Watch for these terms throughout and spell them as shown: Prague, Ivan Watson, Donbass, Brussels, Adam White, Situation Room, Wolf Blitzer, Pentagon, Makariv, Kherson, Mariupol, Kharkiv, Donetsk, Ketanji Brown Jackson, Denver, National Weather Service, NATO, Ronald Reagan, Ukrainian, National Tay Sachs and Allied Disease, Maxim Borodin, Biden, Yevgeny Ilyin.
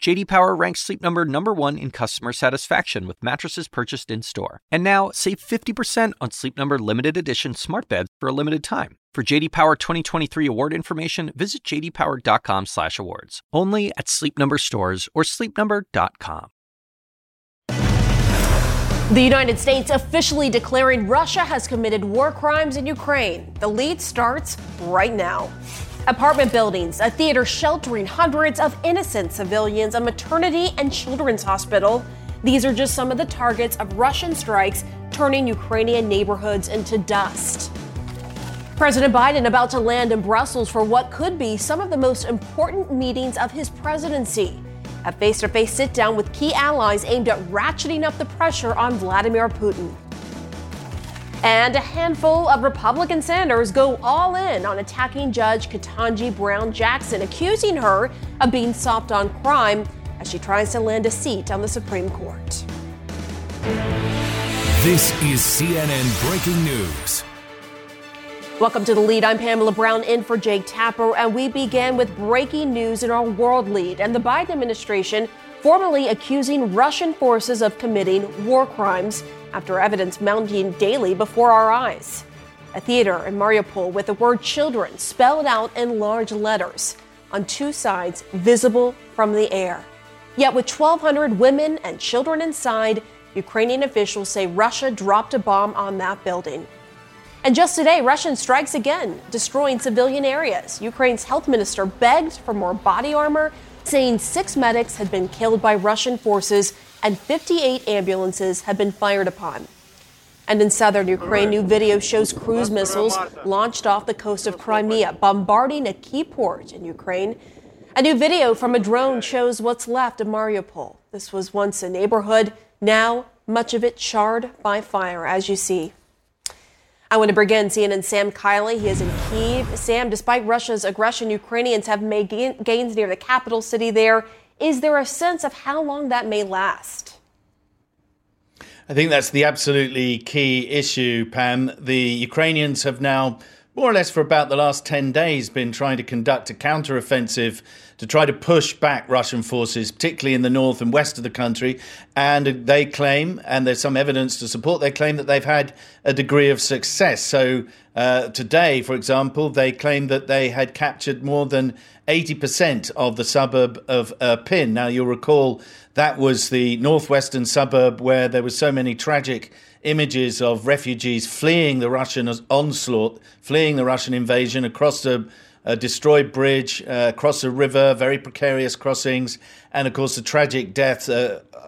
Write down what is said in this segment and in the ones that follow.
J.D. Power ranks Sleep Number number 1 in customer satisfaction with mattresses purchased in-store. And now, save 50% on Sleep Number limited edition smart beds for a limited time. For J.D. Power 2023 award information, visit jdpower.com/awards. Only at Sleep Number stores or sleepnumber.com. The United States officially declaring Russia has committed war crimes in Ukraine. The lead starts right now. Apartment buildings, a theater sheltering hundreds of innocent civilians, a maternity and children's hospital. These are just some of the targets of Russian strikes, turning Ukrainian neighborhoods into dust. President Biden about to land in Brussels for what could be some of the most important meetings of his presidency. A face-to-face sit-down with key allies aimed at ratcheting up the pressure on Vladimir Putin. And a handful of Republican senators go all in on attacking Judge Ketanji Brown Jackson, accusing her of being soft on crime as she tries to land a seat on the Supreme Court. This is CNN Breaking News. Welcome to The Lead. I'm Pamela Brown, in for Jake Tapper, and we began with breaking news in our world lead and the Biden administration formally accusing Russian forces of committing war crimes, after evidence mounting daily before our eyes. A theater in Mariupol with the word children spelled out in large letters on two sides, visible from the air. Yet with 1,200 women and children inside, Ukrainian officials say Russia dropped a bomb on that building. And just today, Russian strikes again, destroying civilian areas. Ukraine's health minister begged for more body armor, saying 6 medics had been killed by Russian forces and 58 ambulances had been fired upon. And in southern Ukraine, new video shows cruise missiles launched off the coast of Crimea, bombarding a key port in Ukraine. A new video from a drone shows what's left of Mariupol. This was once a neighborhood, now much of it charred by fire, as you see. I want to bring in CNN's Sam Kiley. He is in Kyiv. Sam, despite Russia's aggression, Ukrainians have made gains near the capital city there. Is there a sense of how long that may last? I think that's the absolutely key issue, Pam. The Ukrainians have now, more or less for about the last 10 days, been trying to conduct a counteroffensive to try to push back Russian forces, particularly in the north and west of the country. And they claim, and there's some evidence to support their claim, that they've had a degree of success. So today, for example, they claim that they had captured more than 80% of the suburb of Irpin. Now, you'll recall that was the northwestern suburb where there were so many tragic images of refugees fleeing the Russian onslaught, fleeing the Russian invasion across the a destroyed bridge, across a river, very precarious crossings, and of course the tragic death,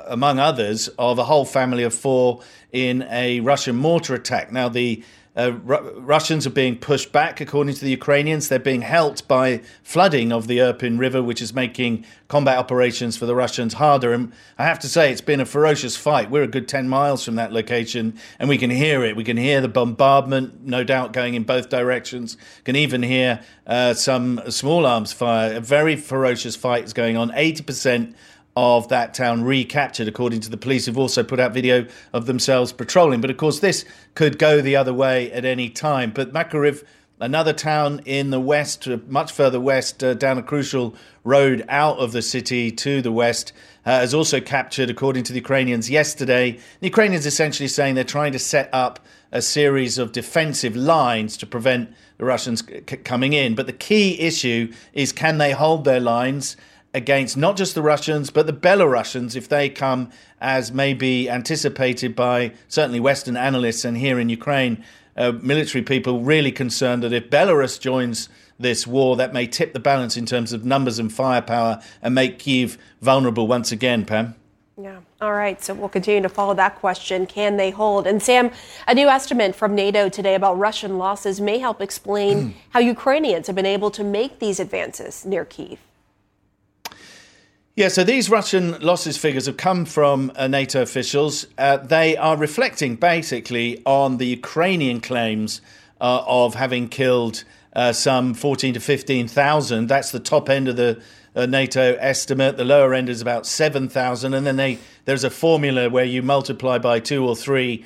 among others, of a whole family of 4 in a Russian mortar attack. Now, the Russians are being pushed back, according to the Ukrainians. They're being helped by flooding of the Irpin River, which is making combat operations for the Russians harder. And I have to say, it's been a ferocious fight. We're a good 10 miles from that location, and we can hear it. We can hear the bombardment, no doubt, going in both directions. We can even hear some small arms fire. A very ferocious fight is going on. 80% of that town recaptured, according to the police, who've also put out video of themselves patrolling. But of course, this could go the other way at any time. But Makariv, another town in the west, much further west, down a crucial road out of the city to the west, has also captured, according to the Ukrainians yesterday. The Ukrainians essentially saying they're trying to set up a series of defensive lines to prevent the Russians coming in. But the key issue is, can they hold their lines against not just the Russians, but the Belarusians, if they come, as may be anticipated by certainly Western analysts and here in Ukraine, military people really concerned that if Belarus joins this war, that may tip the balance in terms of numbers and firepower and make Kyiv vulnerable once again, Pam. Yeah. All right. So we'll continue to follow that question. Can they hold? And Sam, a new estimate from NATO today about Russian losses may help explain how Ukrainians have been able to make these advances near Kyiv. Yeah, so these Russian losses figures have come from NATO officials. They are reflecting basically on the Ukrainian claims of having killed some 14 to 15,000. That's the top end of the NATO estimate. The lower end is about 7,000. And then there's a formula where you multiply by 2 or 3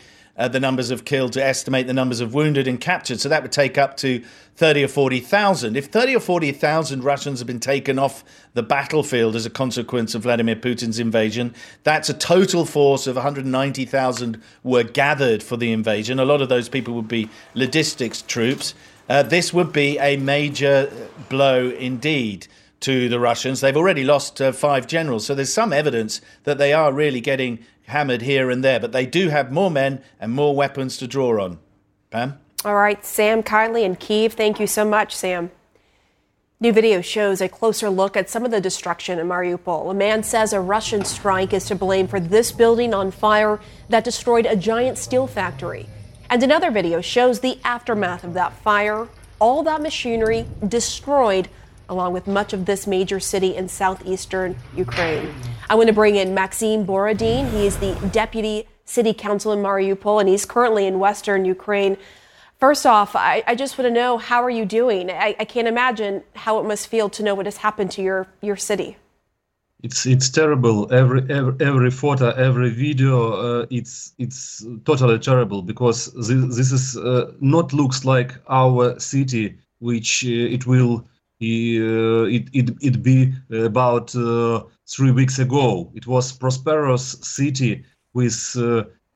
the numbers of killed to estimate the numbers of wounded and captured. So that would take up to 30 or 40,000. If 30 or 40,000 Russians have been taken off the battlefield as a consequence of Vladimir Putin's invasion, that's a total force of 190,000 were gathered for the invasion. A lot of those people would be logistics troops. This would be a major blow indeed to the Russians. They've already lost 5 generals. So there's some evidence that they are really getting hammered here and there, but they do have more men and more weapons to draw on. Pam? All right, Sam Kiley in Kyiv. Thank you so much, Sam. New video shows a closer look at some of the destruction in Mariupol. A man says a Russian strike is to blame for this building on fire that destroyed a giant steel factory. And another video shows the aftermath of that fire, all that machinery destroyed, along with much of this major city in southeastern Ukraine. I want to bring in Maxim Borodin. He is the deputy city council in Mariupol, and he's currently in western Ukraine. First off, I just want to know, how are you doing? I can't imagine how it must feel to know what has happened to your city. It's terrible. Every photo, every video, it's totally terrible, because this is not looks like our city, which it will. It be about 3 weeks ago. It was prosperous city with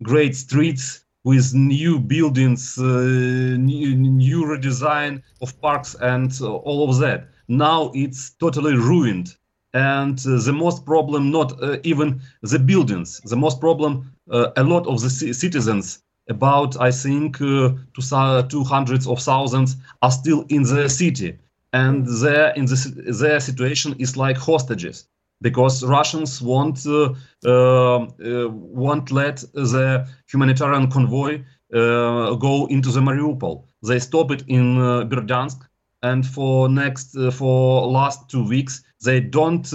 great streets, with new buildings, new redesign of parks and all of that. Now it's totally ruined. And the most problem, not even the buildings, the most problem, a lot of the citizens, about, I think, 200 of thousands are still in the city. And their situation is like hostages, because Russians won't let the humanitarian convoy go into the Mariupol. They stop it in Berdiansk, and for last 2 weeks they don't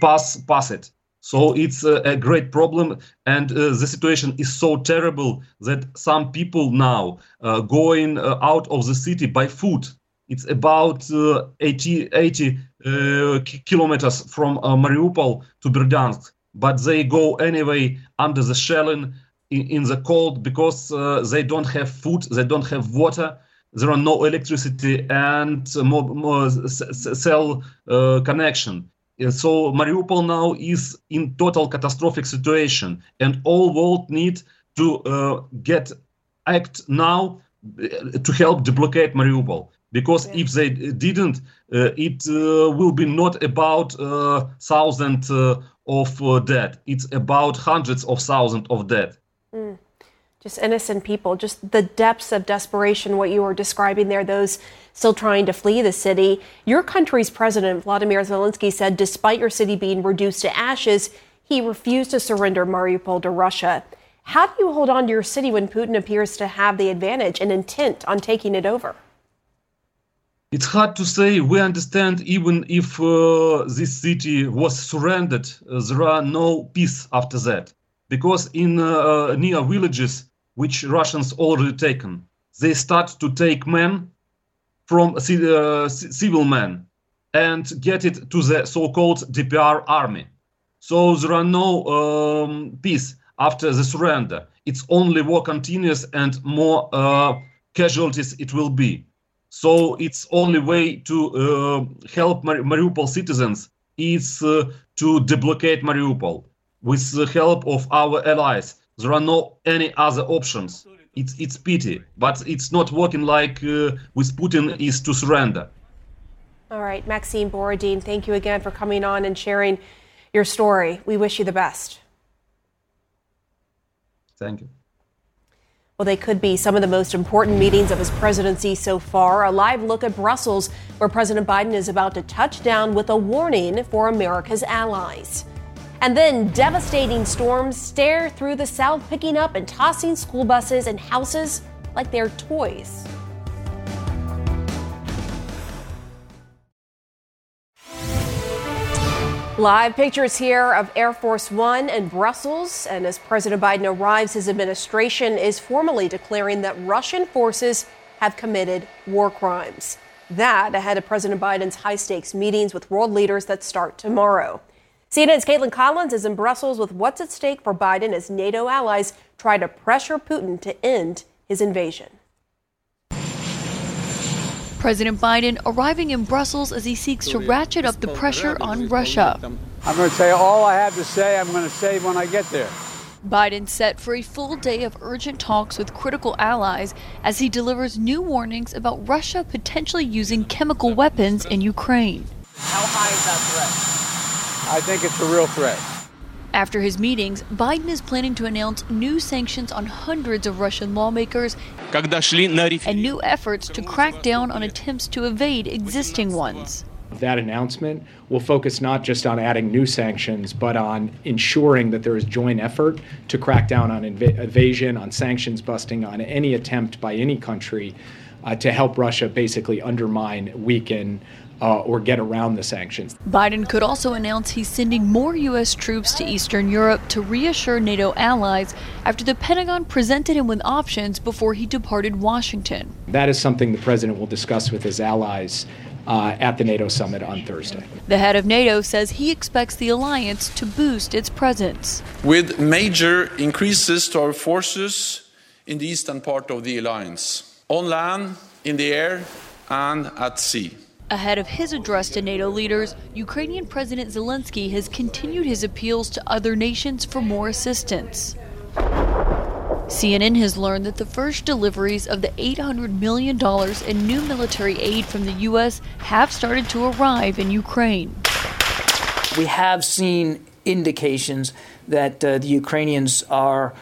pass it. So it's a great problem, and the situation is so terrible that some people now going out of the city by foot. It's about 80 kilometers from Mariupol to Berdiansk, but they go anyway under the shelling in the cold, because they don't have food, they don't have water, there are no electricity and more cell connection. So Mariupol now is in total catastrophic situation, and all world need to act now to help deblocate Mariupol. Because if they didn't, it will be not about thousands of dead. It's about hundreds of thousands of dead. Mm. Just innocent people, just the depths of desperation, what you were describing there, those still trying to flee the city. Your country's president, Vladimir Zelensky, said despite your city being reduced to ashes, he refused to surrender Mariupol to Russia. How do you hold on to your city when Putin appears to have the advantage and intent on taking it over? It's hard to say. We understand even if this city was surrendered, there are no peace after that. Because in near villages, which Russians already taken, they start to take men from civil men and get it to the so-called DPR army. So there are no peace after the surrender. It's only war continues, and more casualties it will be. So it's only way to help Mariupol citizens is to deblocate Mariupol with the help of our allies. There are no any other options. It's pity, but it's not working like with Putin is to surrender. All right, Maxim Borodin, thank you again for coming on and sharing your story. We wish you the best. Thank you. Well, they could be some of the most important meetings of his presidency so far. A live look at Brussels, where President Biden is about to touch down with a warning for America's allies. And then devastating storms stare through the South, picking up and tossing school buses and houses like they're toys. Live pictures here of Air Force One in Brussels. And as President Biden arrives, his administration is formally declaring that Russian forces have committed war crimes. That ahead of President Biden's high-stakes meetings with world leaders that start tomorrow. CNN's Caitlin Collins is in Brussels with what's at stake for Biden as NATO allies try to pressure Putin to end his invasion. President Biden arriving in Brussels as he seeks to ratchet up the pressure on Russia. I'm going to say all I have to say, I'm going to say when I get there. Biden set for a full day of urgent talks with critical allies as he delivers new warnings about Russia potentially using chemical weapons in Ukraine. How high is that threat? I think it's a real threat. After his meetings, Biden is planning to announce new sanctions on hundreds of Russian lawmakers and new efforts to crack down on attempts to evade existing ones. That announcement will focus not just on adding new sanctions, but on ensuring that there is joint effort to crack down on evasion, on sanctions busting, on any attempt by any country to help Russia basically undermine, weaken, or get around the sanctions. Biden could also announce he's sending more U.S. troops to Eastern Europe to reassure NATO allies after the Pentagon presented him with options before he departed Washington. That is something the president will discuss with his allies at the NATO summit on Thursday. The head of NATO says he expects the alliance to boost its presence. With major increases to our forces in the eastern part of the alliance, on land, in the air, and at sea. Ahead of his address to NATO leaders, Ukrainian President Zelensky has continued his appeals to other nations for more assistance. CNN has learned that the first deliveries of the $800 million in new military aid from the U.S. have started to arrive in Ukraine. We have seen indications that the Ukrainians are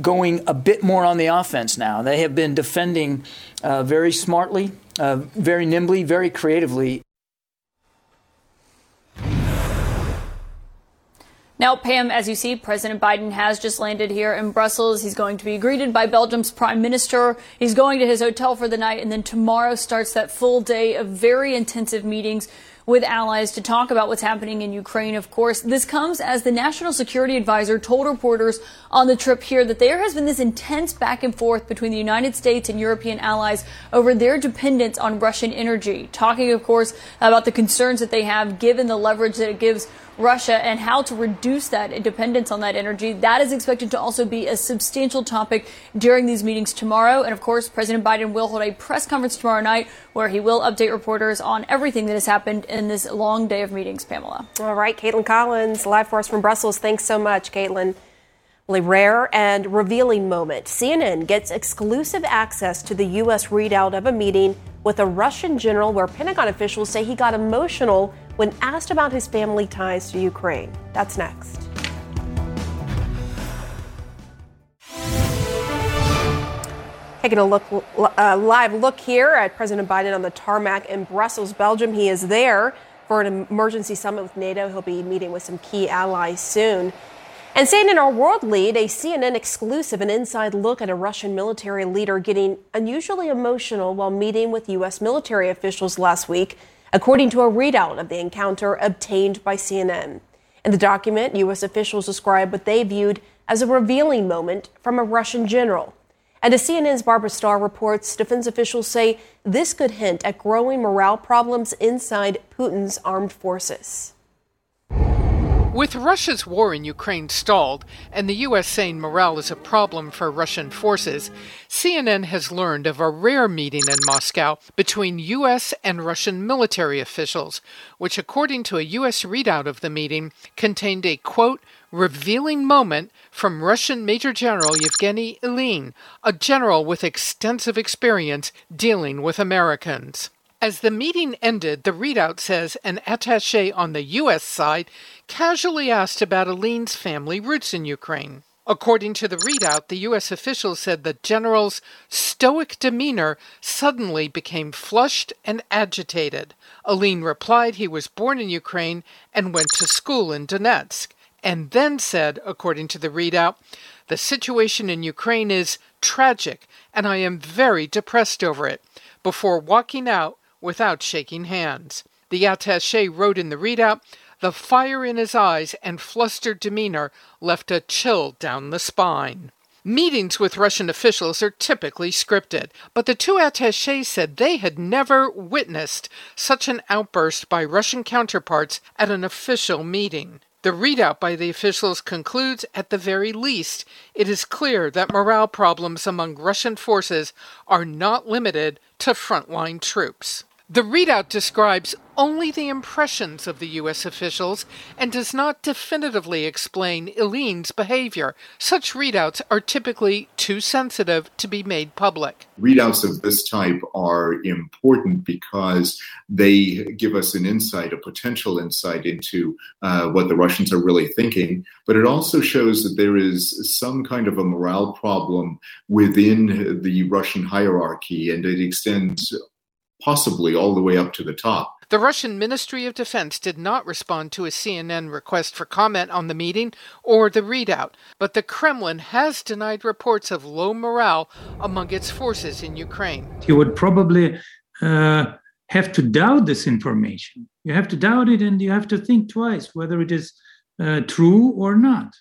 going a bit more on the offense now. They have been defending very smartly, very nimbly, very creatively. Now, Pam, as you see, President Biden has just landed here in Brussels. He's going to be greeted by Belgium's prime minister. He's going to his hotel for the night, and then tomorrow starts that full day of very intensive meetings with allies to talk about what's happening in Ukraine, of course. This comes as the National Security Advisor told reporters on the trip here that there has been this intense back and forth between the United States and European allies over their dependence on Russian energy, talking, of course, about the concerns that they have given the leverage that it gives Russia and how to reduce that dependence on that energy. That is expected to also be a substantial topic during these meetings tomorrow. And of course, President Biden will hold a press conference tomorrow night where he will update reporters on everything that has happened in this long day of meetings, Pamela. All right, Caitlin Collins, live for us from Brussels. Thanks so much, Caitlin. A rare and revealing moment. CNN gets exclusive access to the U.S. readout of a meeting with a Russian general where Pentagon officials say he got emotional when asked about his family ties to Ukraine. That's next. Taking a look, live look here at President Biden on the tarmac in Brussels, Belgium. He is there for an emergency summit with NATO. He'll be meeting with some key allies soon. And staying in our world lead, a CNN exclusive and inside look at a Russian military leader getting unusually emotional while meeting with U.S. military officials last week, according to a readout of the encounter obtained by CNN. In the document, U.S. officials describe what they viewed as a revealing moment from a Russian general. And as CNN's Barbara Starr reports, defense officials say this could hint at growing morale problems inside Putin's armed forces. With Russia's war in Ukraine stalled and the U.S. saying morale is a problem for Russian forces, CNN has learned of a rare meeting in Moscow between U.S. and Russian military officials, which, according to a U.S. readout of the meeting, contained a, quote, revealing moment from Russian Major General Yevgeny Ilyin, a general with extensive experience dealing with Americans. As the meeting ended, the readout says an attaché on the U.S. side casually asked about Ilyin's family roots in Ukraine. According to the readout, the U.S. official said the general's stoic demeanor suddenly became flushed and agitated. Ilyin replied he was born in Ukraine and went to school in Donetsk, and then said, according to the readout, the situation in Ukraine is tragic, and I am very depressed over it, before walking out without shaking hands. The attaché wrote in the readout, the fire in his eyes and flustered demeanor left a chill down the spine. Meetings with Russian officials are typically scripted, but the two attachés said they had never witnessed such an outburst by Russian counterparts at an official meeting. The readout by the officials concludes, at the very least, it is clear that morale problems among Russian forces are not limited to frontline troops. The readout describes only the impressions of the U.S. officials and does not definitively explain Ilyin's behavior. Such readouts are typically too sensitive to be made public. Readouts of this type are important because they give us an insight, a potential insight into what the Russians are really thinking. But it also shows that there is some kind of a morale problem within the Russian hierarchy, and it extends possibly all the way up to the top. The Russian Ministry of Defense did not respond to a CNN request for comment on the meeting or the readout, but the Kremlin has denied reports of low morale among its forces in Ukraine. You would probably have to doubt this information. You have to doubt it, and you have to think twice whether it is true or not.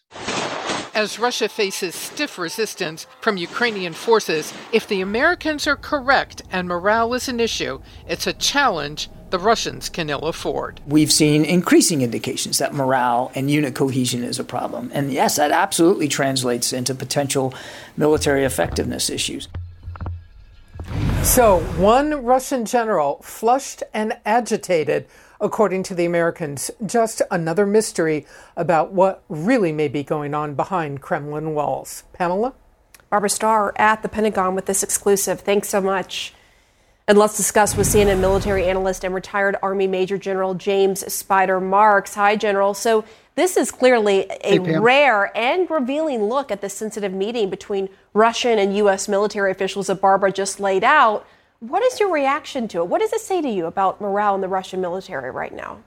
As Russia faces stiff resistance from Ukrainian forces, if the Americans are correct and morale is an issue, it's a challenge the Russians can ill afford. We've seen increasing indications that morale and unit cohesion is a problem. And yes, that absolutely translates into potential military effectiveness issues. So, one Russian general, flushed and agitated, according to the Americans. Just another mystery about what really may be going on behind Kremlin walls. Pamela? Barbara Starr at the Pentagon with this exclusive. Thanks so much. And let's discuss with CNN military analyst and retired Army Major General James Spider Marks. Hi, General. So this is clearly a rare and revealing look at the sensitive meeting between Russian and U.S. military officials that Barbara just laid out. What is your reaction to it? What does it say to you about morale in the Russian military right now?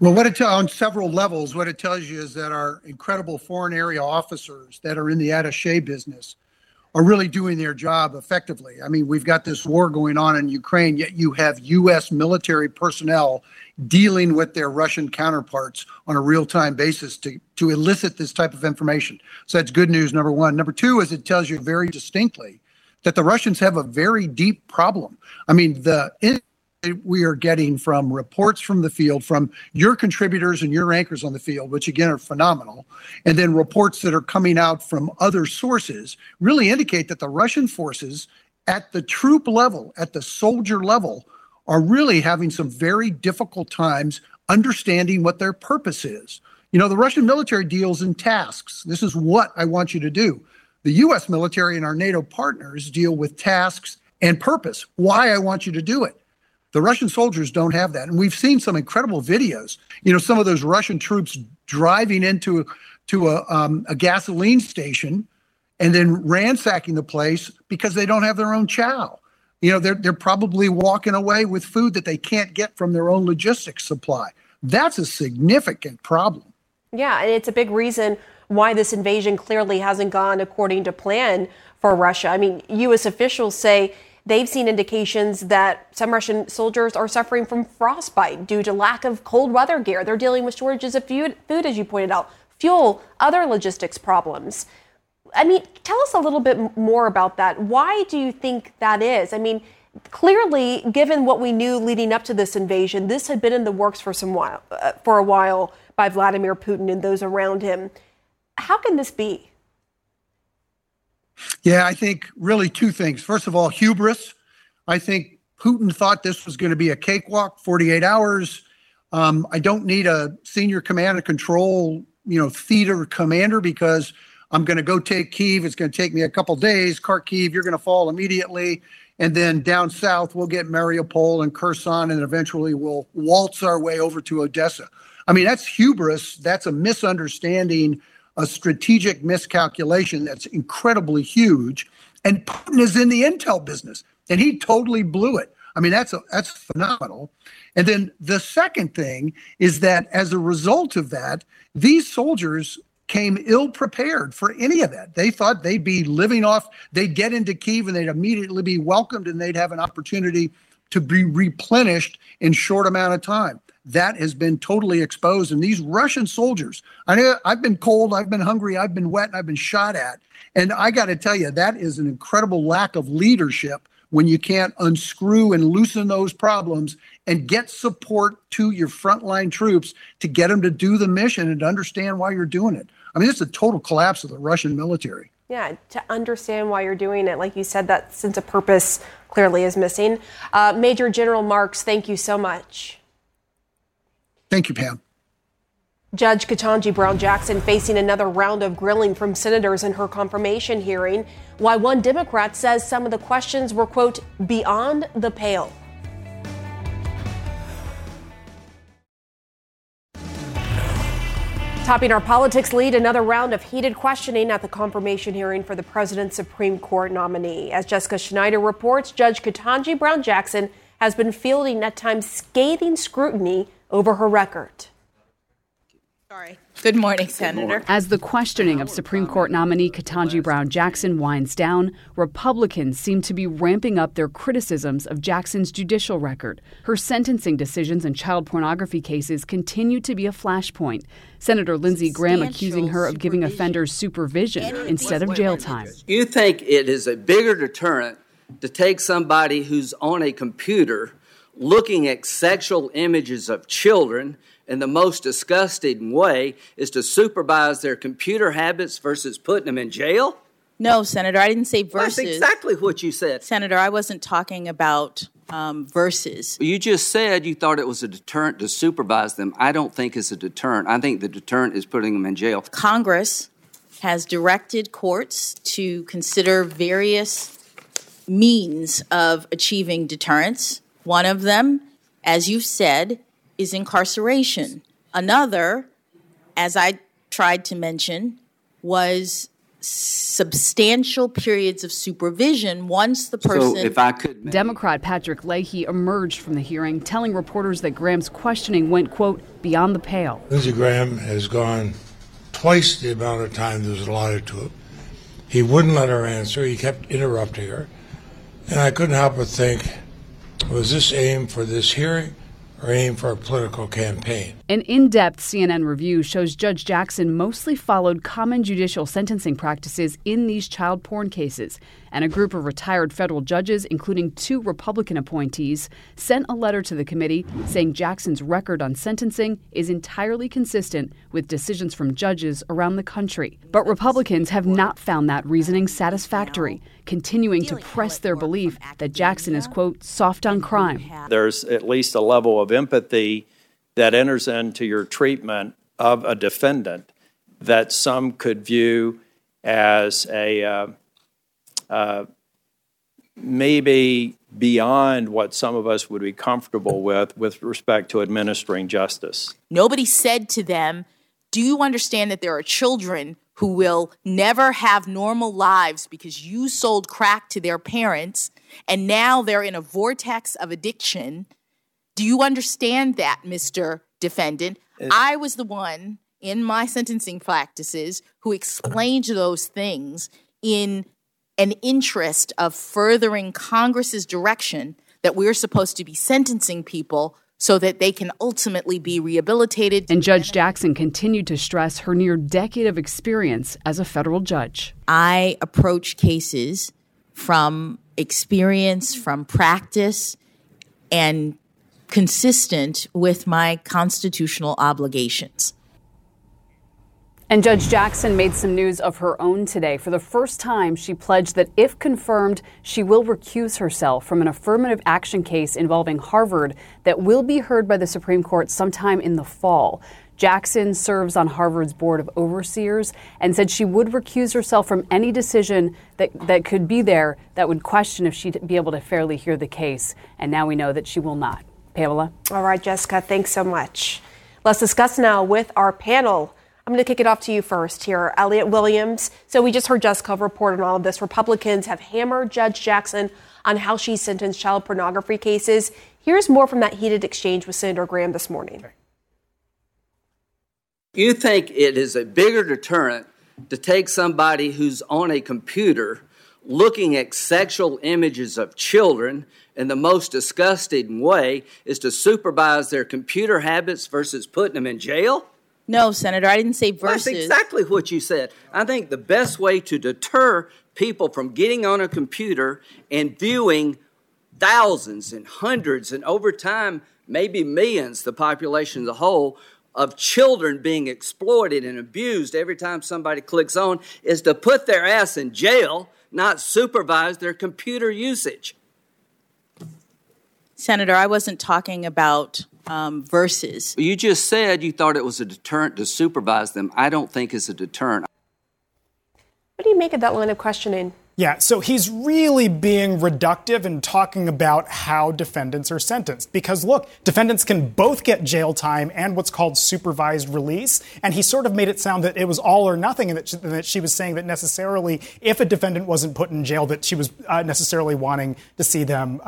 Well, on several levels, what it tells you is that our incredible foreign area officers that are in the attaché business are really doing their job effectively. I mean, we've got this war going on in Ukraine, yet you have U.S. military personnel dealing with their Russian counterparts on a real-time basis to elicit this type of information. So that's good news, number one. Number two is it tells you very distinctly that the Russians have a very deep problem. I mean, the we are getting from reports from the field, from your contributors and your anchors on the field, which again are phenomenal, and then reports that are coming out from other sources really indicate that the Russian forces at the troop level, at the soldier level, are really having some very difficult times understanding what their purpose is. You know, the Russian military deals in tasks. This is what I want you to do. The U.S. military and our NATO partners deal with tasks and purpose, why I want you to do it. The Russian soldiers don't have that. And we've seen some incredible videos, you know, some of those Russian troops driving into a gasoline station and then ransacking the place because they don't have their own chow. You know, they're probably walking away with food that they can't get from their own logistics supply. That's a significant problem. Yeah, and it's a big reason why this invasion clearly hasn't gone according to plan for Russia. I mean, U.S. officials say they've seen indications that some Russian soldiers are suffering from frostbite due to lack of cold weather gear. They're dealing with shortages of food, as you pointed out, fuel, other logistics problems. I mean, tell us a little bit more about that. Why do you think that is? I mean, clearly, given what we knew leading up to this invasion, this had been in the works for a while by Vladimir Putin and those around him. How can this be? Yeah, I think really two things. First of all, hubris. I think Putin thought this was going to be a cakewalk, 48 hours. I don't need a senior command and control, theater commander because I'm going to go take Kyiv. It's going to take me a couple days. Kharkiv, you're going to fall immediately. And then down south, we'll get Mariupol and Kherson, and eventually we'll waltz our way over to Odessa. I mean, that's hubris. That's a misunderstanding, a strategic miscalculation that's incredibly huge. And Putin is in the intel business, and he totally blew it. I mean, that's phenomenal. And then the second thing is that as a result of that, these soldiers came ill-prepared for any of that. They thought they'd be living off, they'd get into Kyiv and they'd immediately be welcomed and they'd have an opportunity to be replenished in short amount of time. that has been totally exposed. And these Russian soldiers, I know I've been cold, I've been hungry, I've been wet, and I've been shot at. And I got to tell you, that is an incredible lack of leadership when you can't unscrew and loosen those problems and get support to your frontline troops to get them to do the mission and to understand why you're doing it. I mean, it's a total collapse of the Russian military. Yeah, to understand why you're doing it. Like you said, that sense of purpose clearly is missing. Major General Marks, thank you so much. Thank you, Pam. Judge Ketanji Brown Jackson facing another round of grilling from senators in her confirmation hearing. Why one Democrat says some of the questions were, quote, beyond the pale. Topping our politics lead, another round of heated questioning at the confirmation hearing for the president's Supreme Court nominee. As Jessica Schneider reports, Judge Ketanji Brown Jackson has been fielding at times scathing scrutiny over her record. Sorry. Good morning, Senator. As the questioning of Supreme Court nominee Ketanji Brown Jackson winds down, Republicans seem to be ramping up their criticisms of Jackson's judicial record. Her sentencing decisions in child pornography cases continue to be a flashpoint. Senator Lindsey Graham accusing her of giving offenders supervision instead of jail time. You think it is a bigger deterrent to take somebody who's on a computer looking at sexual images of children and the most disgusting way is to supervise their computer habits versus putting them in jail? No, Senator, I didn't say versus. That's exactly what you said. Senator, I wasn't talking about versus. You just said you thought it was a deterrent to supervise them. I don't think it's a deterrent. I think the deterrent is putting them in jail. Congress has directed courts to consider various means of achieving deterrence. One of them, as you've said, is incarceration. Another, as I tried to mention, was substantial periods of supervision once the person... So if I could... Democrat Patrick Leahy emerged from the hearing telling reporters that Graham's questioning went, quote, beyond the pale. Lindsey Graham has gone twice the amount of time that was allotted to him. He wouldn't let her answer. He kept interrupting her. And I couldn't help but think, was this aimed for this hearing? Or aim for a political campaign. An in-depth CNN review shows Judge Jackson mostly followed common judicial sentencing practices in these child porn cases, and a group of retired federal judges, including two Republican appointees, sent a letter to the committee saying Jackson's record on sentencing is entirely consistent with decisions from judges around the country. But Republicans have not found that reasoning satisfactory, continuing to press their belief that Jackson is, quote, soft on crime. There's at least a level of empathy that enters into your treatment of a defendant that some could view as a maybe beyond what some of us would be comfortable with respect to administering justice. Nobody said to them, do you understand that there are children who will never have normal lives because you sold crack to their parents and now they're in a vortex of addiction? Do you understand that, Mr. Defendant? I was the one in my sentencing practices who explained those things in an interest of furthering Congress's direction that we're supposed to be sentencing people so that they can ultimately be rehabilitated. And Judge Jackson continued to stress her near decade of experience as a federal judge. I approach cases from experience, from practice, and consistent with my constitutional obligations. And Judge Jackson made some news of her own today. For the first time, she pledged that if confirmed, she will recuse herself from an affirmative action case involving Harvard that will be heard by the Supreme Court sometime in the fall. Jackson serves on Harvard's Board of Overseers and said she would recuse herself from any decision that could be there that would question if she'd be able to fairly hear the case. And now we know that she will not. Pamela? All right, Jessica, thanks so much. Let's discuss now with our panel. I'm going to kick it off to you first here, Elliot Williams. So we just heard Jessica report on all of this. Republicans have hammered Judge Jackson on how she sentenced child pornography cases. Here's more from that heated exchange with Senator Graham this morning. You think it is a bigger deterrent to take somebody who's on a computer looking at sexual images of children in the most disgusting way is to supervise their computer habits versus putting them in jail? No, Senator, I didn't say versus. That's exactly what you said. I think the best way to deter people from getting on a computer and viewing thousands and hundreds and over time, maybe millions, the population as a whole, of children being exploited and abused every time somebody clicks on is to put their ass in jail, not supervise their computer usage. Senator, I wasn't talking about versus. You just said you thought it was a deterrent to supervise them. I don't think it's a deterrent. What do you make of that line of questioning? Yeah, so he's really being reductive and talking about how defendants are sentenced. Because, look, defendants can both get jail time and what's called supervised release. And he sort of made it sound that it was all or nothing and that she was saying that necessarily if a defendant wasn't put in jail, that she was necessarily wanting to see them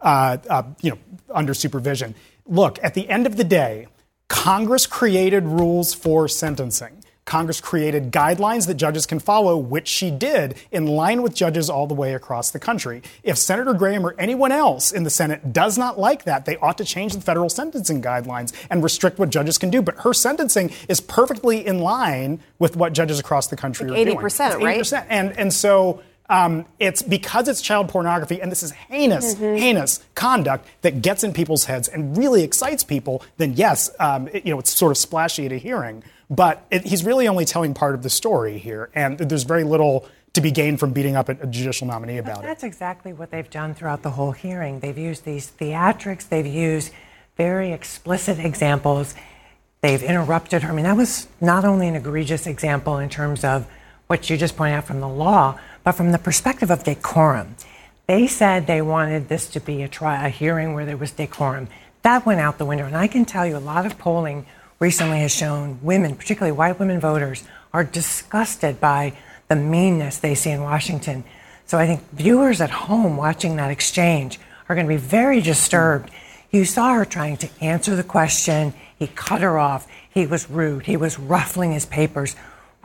under supervision. Look, at the end of the day, Congress created rules for sentencing. Congress created guidelines that judges can follow, which she did, in line with judges all the way across the country. If Senator Graham or anyone else in the Senate does not like that, they ought to change the federal sentencing guidelines and restrict what judges can do. But her sentencing is perfectly in line with what judges across the country are doing. 80%, right? 80%. And so... it's because it's child pornography, and this is heinous conduct that gets in people's heads and really excites people, then yes, it's sort of splashy at a hearing. But he's really only telling part of the story here, and there's very little to be gained from beating up a judicial nominee about it. That's exactly what they've done throughout the whole hearing. They've used these theatrics. They've used very explicit examples. They've interrupted her. I mean, that was not only an egregious example in terms of what you just pointed out from the law, but from the perspective of decorum. They said they wanted this to be a hearing where there was decorum. That went out the window. And I can tell you a lot of polling recently has shown women, particularly white women voters, are disgusted by the meanness they see in Washington. So I think viewers at home watching that exchange are going to be very disturbed. You saw her trying to answer the question. He cut her off. He was rude. He was ruffling his papers.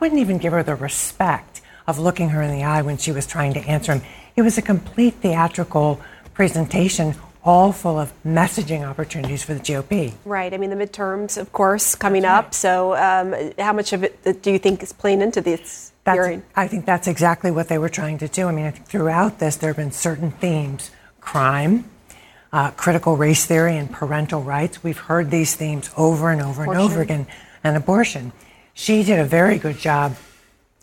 Wouldn't even give her the respect of looking her in the eye when she was trying to answer him. It was a complete theatrical presentation, all full of messaging opportunities for the GOP. Right. I mean, the midterms, of course, coming up. So how much of it do you think is playing into this hearing? I think that's exactly what they were trying to do. I mean, I think throughout this, there have been certain themes, crime, critical race theory, and parental rights. We've heard these themes over and over and over again, and abortion. She did a very good job.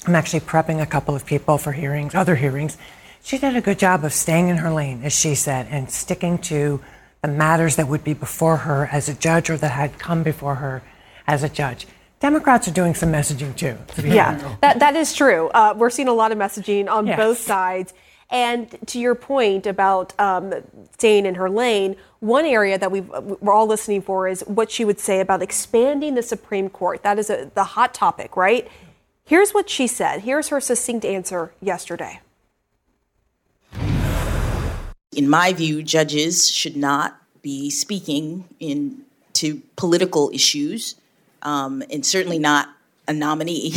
I'm actually prepping a couple of people for hearings, other hearings. She did a good job of staying in her lane, as she said, and sticking to the matters that would be before her as a judge or that had come before her as a judge. Democrats are doing some messaging, too. Yeah, that is true. We're seeing a lot of messaging on both sides. And to your point about staying in her lane, one area that we're all listening for is what she would say about expanding the Supreme Court. That is the hot topic, right? Here's what she said. Here's her succinct answer yesterday. In my view, judges should not be speaking to political issues, and certainly not a nominee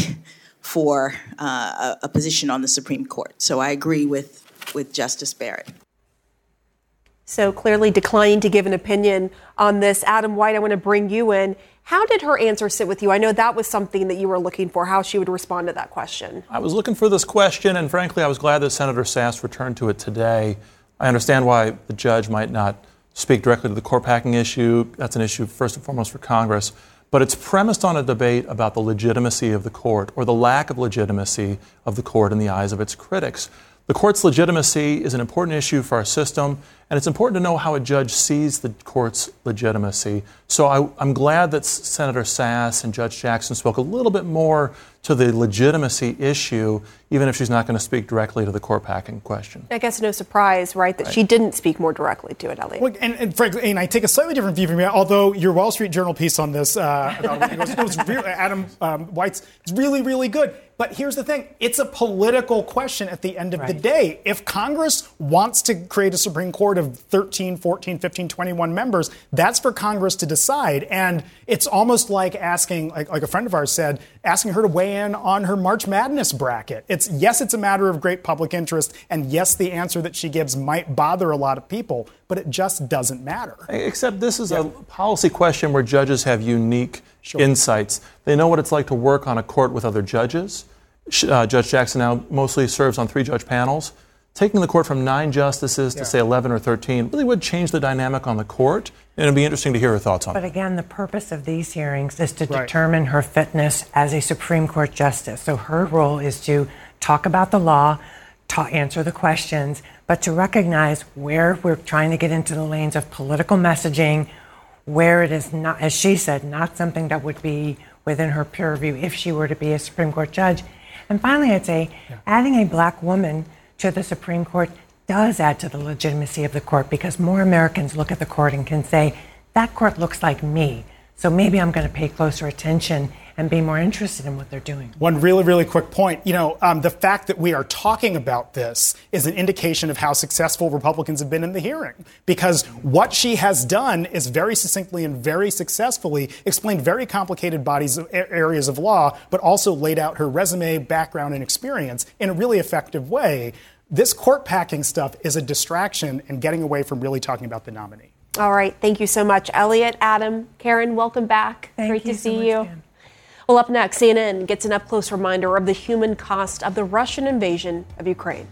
for a position on the Supreme Court. So I agree with Justice Barrett. So clearly declining to give an opinion on this. Adam White, I want to bring you in. How did her answer sit with you? I know that was something that you were looking for, how she would respond to that question. I was looking for this question, and frankly, I was glad that Senator Sasse returned to it today. I understand why the judge might not speak directly to the core packing issue. That's an issue first and foremost for Congress. But it's premised on a debate about the legitimacy of the court or the lack of legitimacy of the court in the eyes of its critics. The court's legitimacy is an important issue for our system, and it's important to know how a judge sees the court's legitimacy. So I'm glad that Senator Sasse and Judge Jackson spoke a little bit more to the legitimacy issue, even if she's not going to speak directly to the core packing question. I guess no surprise, right, that she didn't speak more directly to it, Elliot. Well, and frankly, and I take a slightly different view from you, although your Wall Street Journal piece on this, Adam White's, is really, really good. But here's the thing. It's a political question at the end of the day. If Congress wants to create a Supreme Court board of 13, 14, 15, 21 members. That's for Congress to decide. And it's almost like asking, like a friend of ours said, asking her to weigh in on her March Madness bracket. It's, yes, it's a matter of great public interest. And yes, the answer that she gives might bother a lot of people, but it just doesn't matter. Except this is a policy question where judges have unique insights. They know what it's like to work on a court with other judges. Judge Jackson now mostly serves on three-judge panels. Taking the court from 9 justices to, say, 11 or 13 really would change the dynamic on the court. And it would be interesting to hear her thoughts on it. But again, the purpose of these hearings is to determine her fitness as a Supreme Court justice. So her role is to talk about the law, answer the questions, but to recognize where we're trying to get into the lanes of political messaging, where it is not, as she said, not something that would be within her purview if she were to be a Supreme Court judge. And finally, I'd say adding a black woman to the Supreme Court does add to the legitimacy of the court, because more Americans look at the court and can say, that court looks like me, so maybe I'm going to pay closer attention and be more interested in what they're doing. One really, really quick point. You know, the fact that we are talking about this is an indication of how successful Republicans have been in the hearing, because what she has done is very succinctly and very successfully explained very complicated areas of law, but also laid out her resume, background, and experience in a really effective way. This court packing stuff is a distraction and getting away from really talking about the nominee. All right. Thank you so much, Elliot, Adam, Karen, welcome back. Great to see you. Well, up next, CNN gets an up-close reminder of the human cost of the Russian invasion of Ukraine.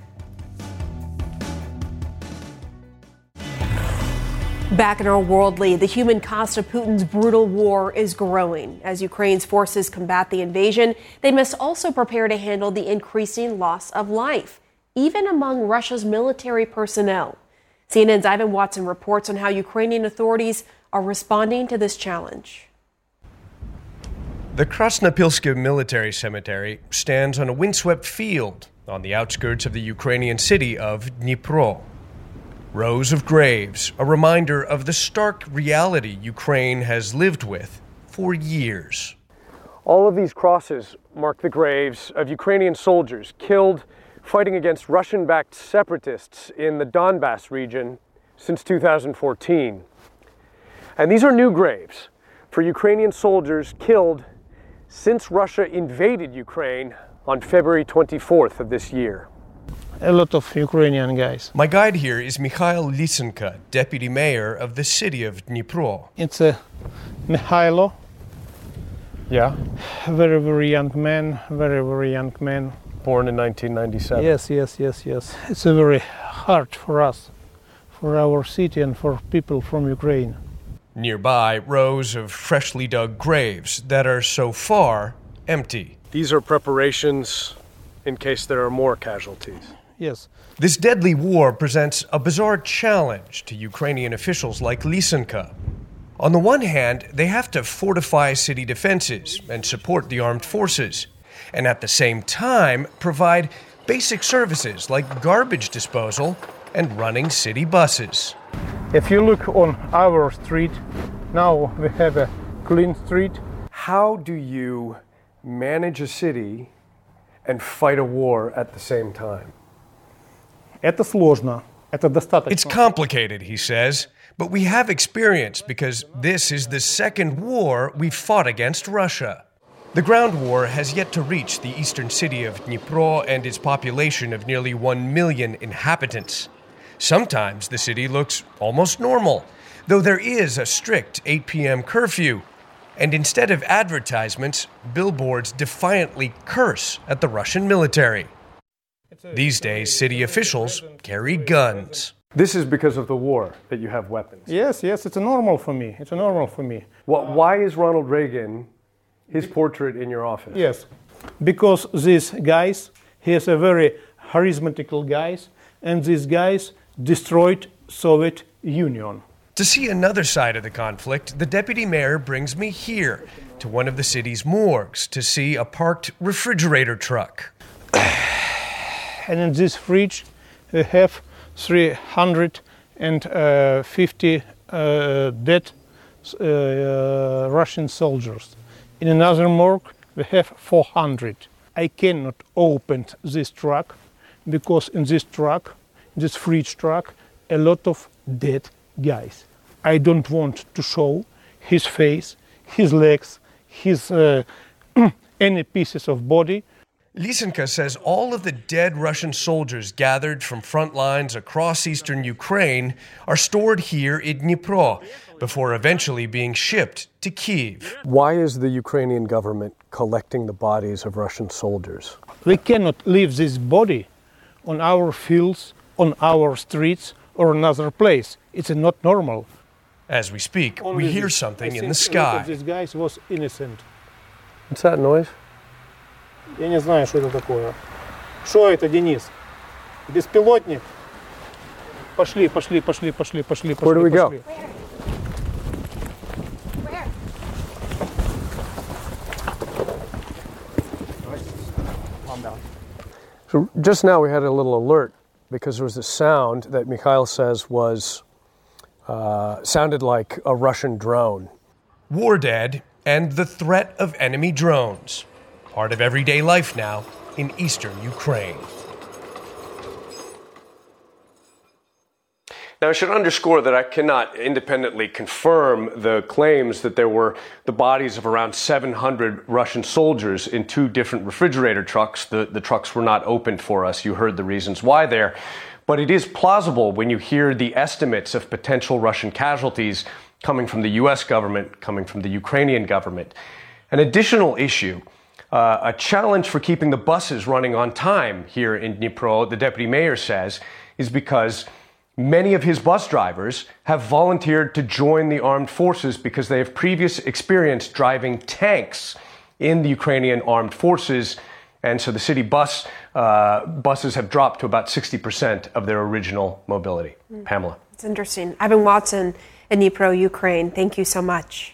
Back in our world lead, the human cost of Putin's brutal war is growing. As Ukraine's forces combat the invasion, they must also prepare to handle the increasing loss of life, even among Russia's military personnel. CNN's Ivan Watson reports on how Ukrainian authorities are responding to this challenge. The Krasnopilsk military cemetery stands on a windswept field on the outskirts of the Ukrainian city of Dnipro. Rows of graves, a reminder of the stark reality Ukraine has lived with for years. All of these crosses mark the graves of Ukrainian soldiers killed fighting against Russian-backed separatists in the Donbass region since 2014. And these are new graves for Ukrainian soldiers killed since Russia invaded Ukraine on February 24th of this year. A lot of Ukrainian guys. My guide here is Mikhail Lysenko, deputy mayor of the city of Dnipro. It's a Mikhailo. Yeah. Very, very young man, very, very young man. Born in 1997. Yes. It's very hard for us, for our city and for people from Ukraine. Nearby, rows of freshly dug graves that are so far empty. These are preparations in case there are more casualties. Yes. This deadly war presents a bizarre challenge to Ukrainian officials like Lysenko. On the one hand, they have to fortify city defenses and support the armed forces, and at the same time provide basic services like garbage disposal and running city buses. If you look on our street, now we have a clean street. How do you manage a city and fight a war at the same time? It's complicated, he says, but we have experience because this is the second war we've fought against Russia. The ground war has yet to reach the eastern city of Dnipro and its population of nearly 1 million inhabitants. Sometimes the city looks almost normal, though there is a strict 8 p.m. curfew. And instead of advertisements, billboards defiantly curse at the Russian military. These days, city officials carry guns. This is because of the war that you have weapons. Yes, it's normal for me. Why is Ronald Reagan, his portrait in your office? Yes, because these guys, he is a very charismatic guy, and these guys destroyed Soviet Union. To see another side of the conflict, the deputy mayor brings me here to one of the city's morgues to see a parked refrigerator truck. And in this fridge, we have 350 dead Russian soldiers. In another morgue, we have 400. I cannot open this truck because in this fridge truck, a lot of dead guys. I don't want to show his face, his legs, his any pieces of body. Lysenko says all of the dead Russian soldiers gathered from front lines across eastern Ukraine are stored here in Dnipro before eventually being shipped to Kyiv. Why is the Ukrainian government collecting the bodies of Russian soldiers? We cannot leave this body on our fields, on our streets, or another place. It's not normal. As we speak, we hear something in the sky. This guy was innocent. What's that noise? Я не знаю, что это такое. Что это, Денис? Беспилотник? Пошли. Where do we go? Where? Calm down. So just now we had a little alert because there was a sound that Mikhail says was sounded like a Russian drone. War dead and the threat of enemy drones. Part of everyday life now in eastern Ukraine. Now, I should underscore that I cannot independently confirm the claims that there were the bodies of around 700 Russian soldiers in two different refrigerator trucks. The trucks were not opened for us. You heard the reasons why there. But it is plausible when you hear the estimates of potential Russian casualties coming from the U.S. government, coming from the Ukrainian government. An additional issue. A challenge for keeping the buses running on time here in Dnipro, the deputy mayor says, is because many of his bus drivers have volunteered to join the armed forces because they have previous experience driving tanks in the Ukrainian armed forces. And so the city buses have dropped to about 60% of their original mobility. Pamela. It's interesting. Ivan Watson in Dnipro, Ukraine. Thank you so much.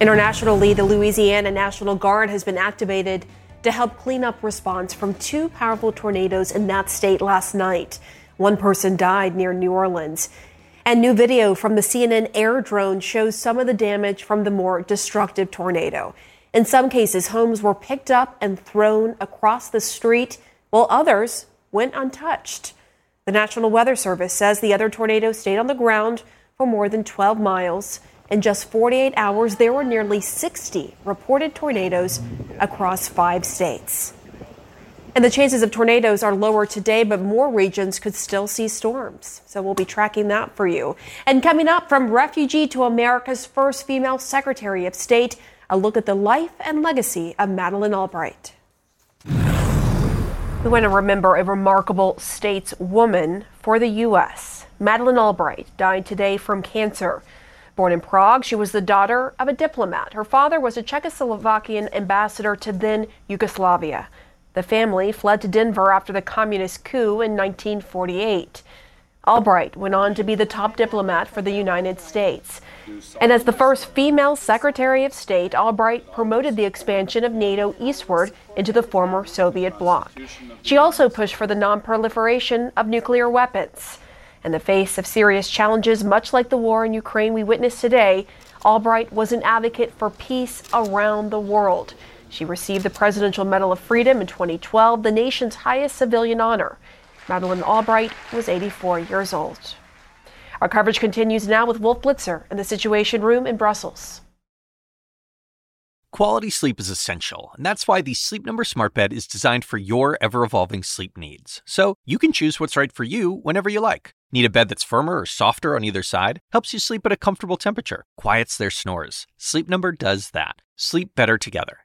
Internationally, the Louisiana National Guard has been activated to help clean up response from two powerful tornadoes in that state last night. One person died near New Orleans. And new video from the CNN air drone shows some of the damage from the more destructive tornado. In some cases, homes were picked up and thrown across the street, while others went untouched. The National Weather Service says the other tornado stayed on the ground for more than 12 miles. In just 48 hours, there were nearly 60 reported tornadoes across 5 states. And the chances of tornadoes are lower today, but more regions could still see storms. So we'll be tracking that for you. And coming up, from refugee to America's first female Secretary of State, a look at the life and legacy of Madeleine Albright. We want to remember a remarkable stateswoman for the U.S. Madeleine Albright died today from cancer. Born in Prague, she was the daughter of a diplomat. Her father was a Czechoslovakian ambassador to then Yugoslavia. The family fled to Denver after the communist coup in 1948. Albright went on to be the top diplomat for the United States. And as the first female Secretary of State, Albright promoted the expansion of NATO eastward into the former Soviet bloc. She also pushed for the non-proliferation of nuclear weapons. In the face of serious challenges, much like the war in Ukraine we witnessed today, Albright was an advocate for peace around the world. She received the Presidential Medal of Freedom in 2012, the nation's highest civilian honor. Madeleine Albright was 84 years old. Our coverage continues now with Wolf Blitzer in the Situation Room in Brussels. Quality sleep is essential, and that's why the Sleep Number smart bed is designed for your ever-evolving sleep needs. So you can choose what's right for you whenever you like. Need a bed that's firmer or softer on either side? Helps you sleep at a comfortable temperature. Quiets their snores. Sleep Number does that. Sleep better together.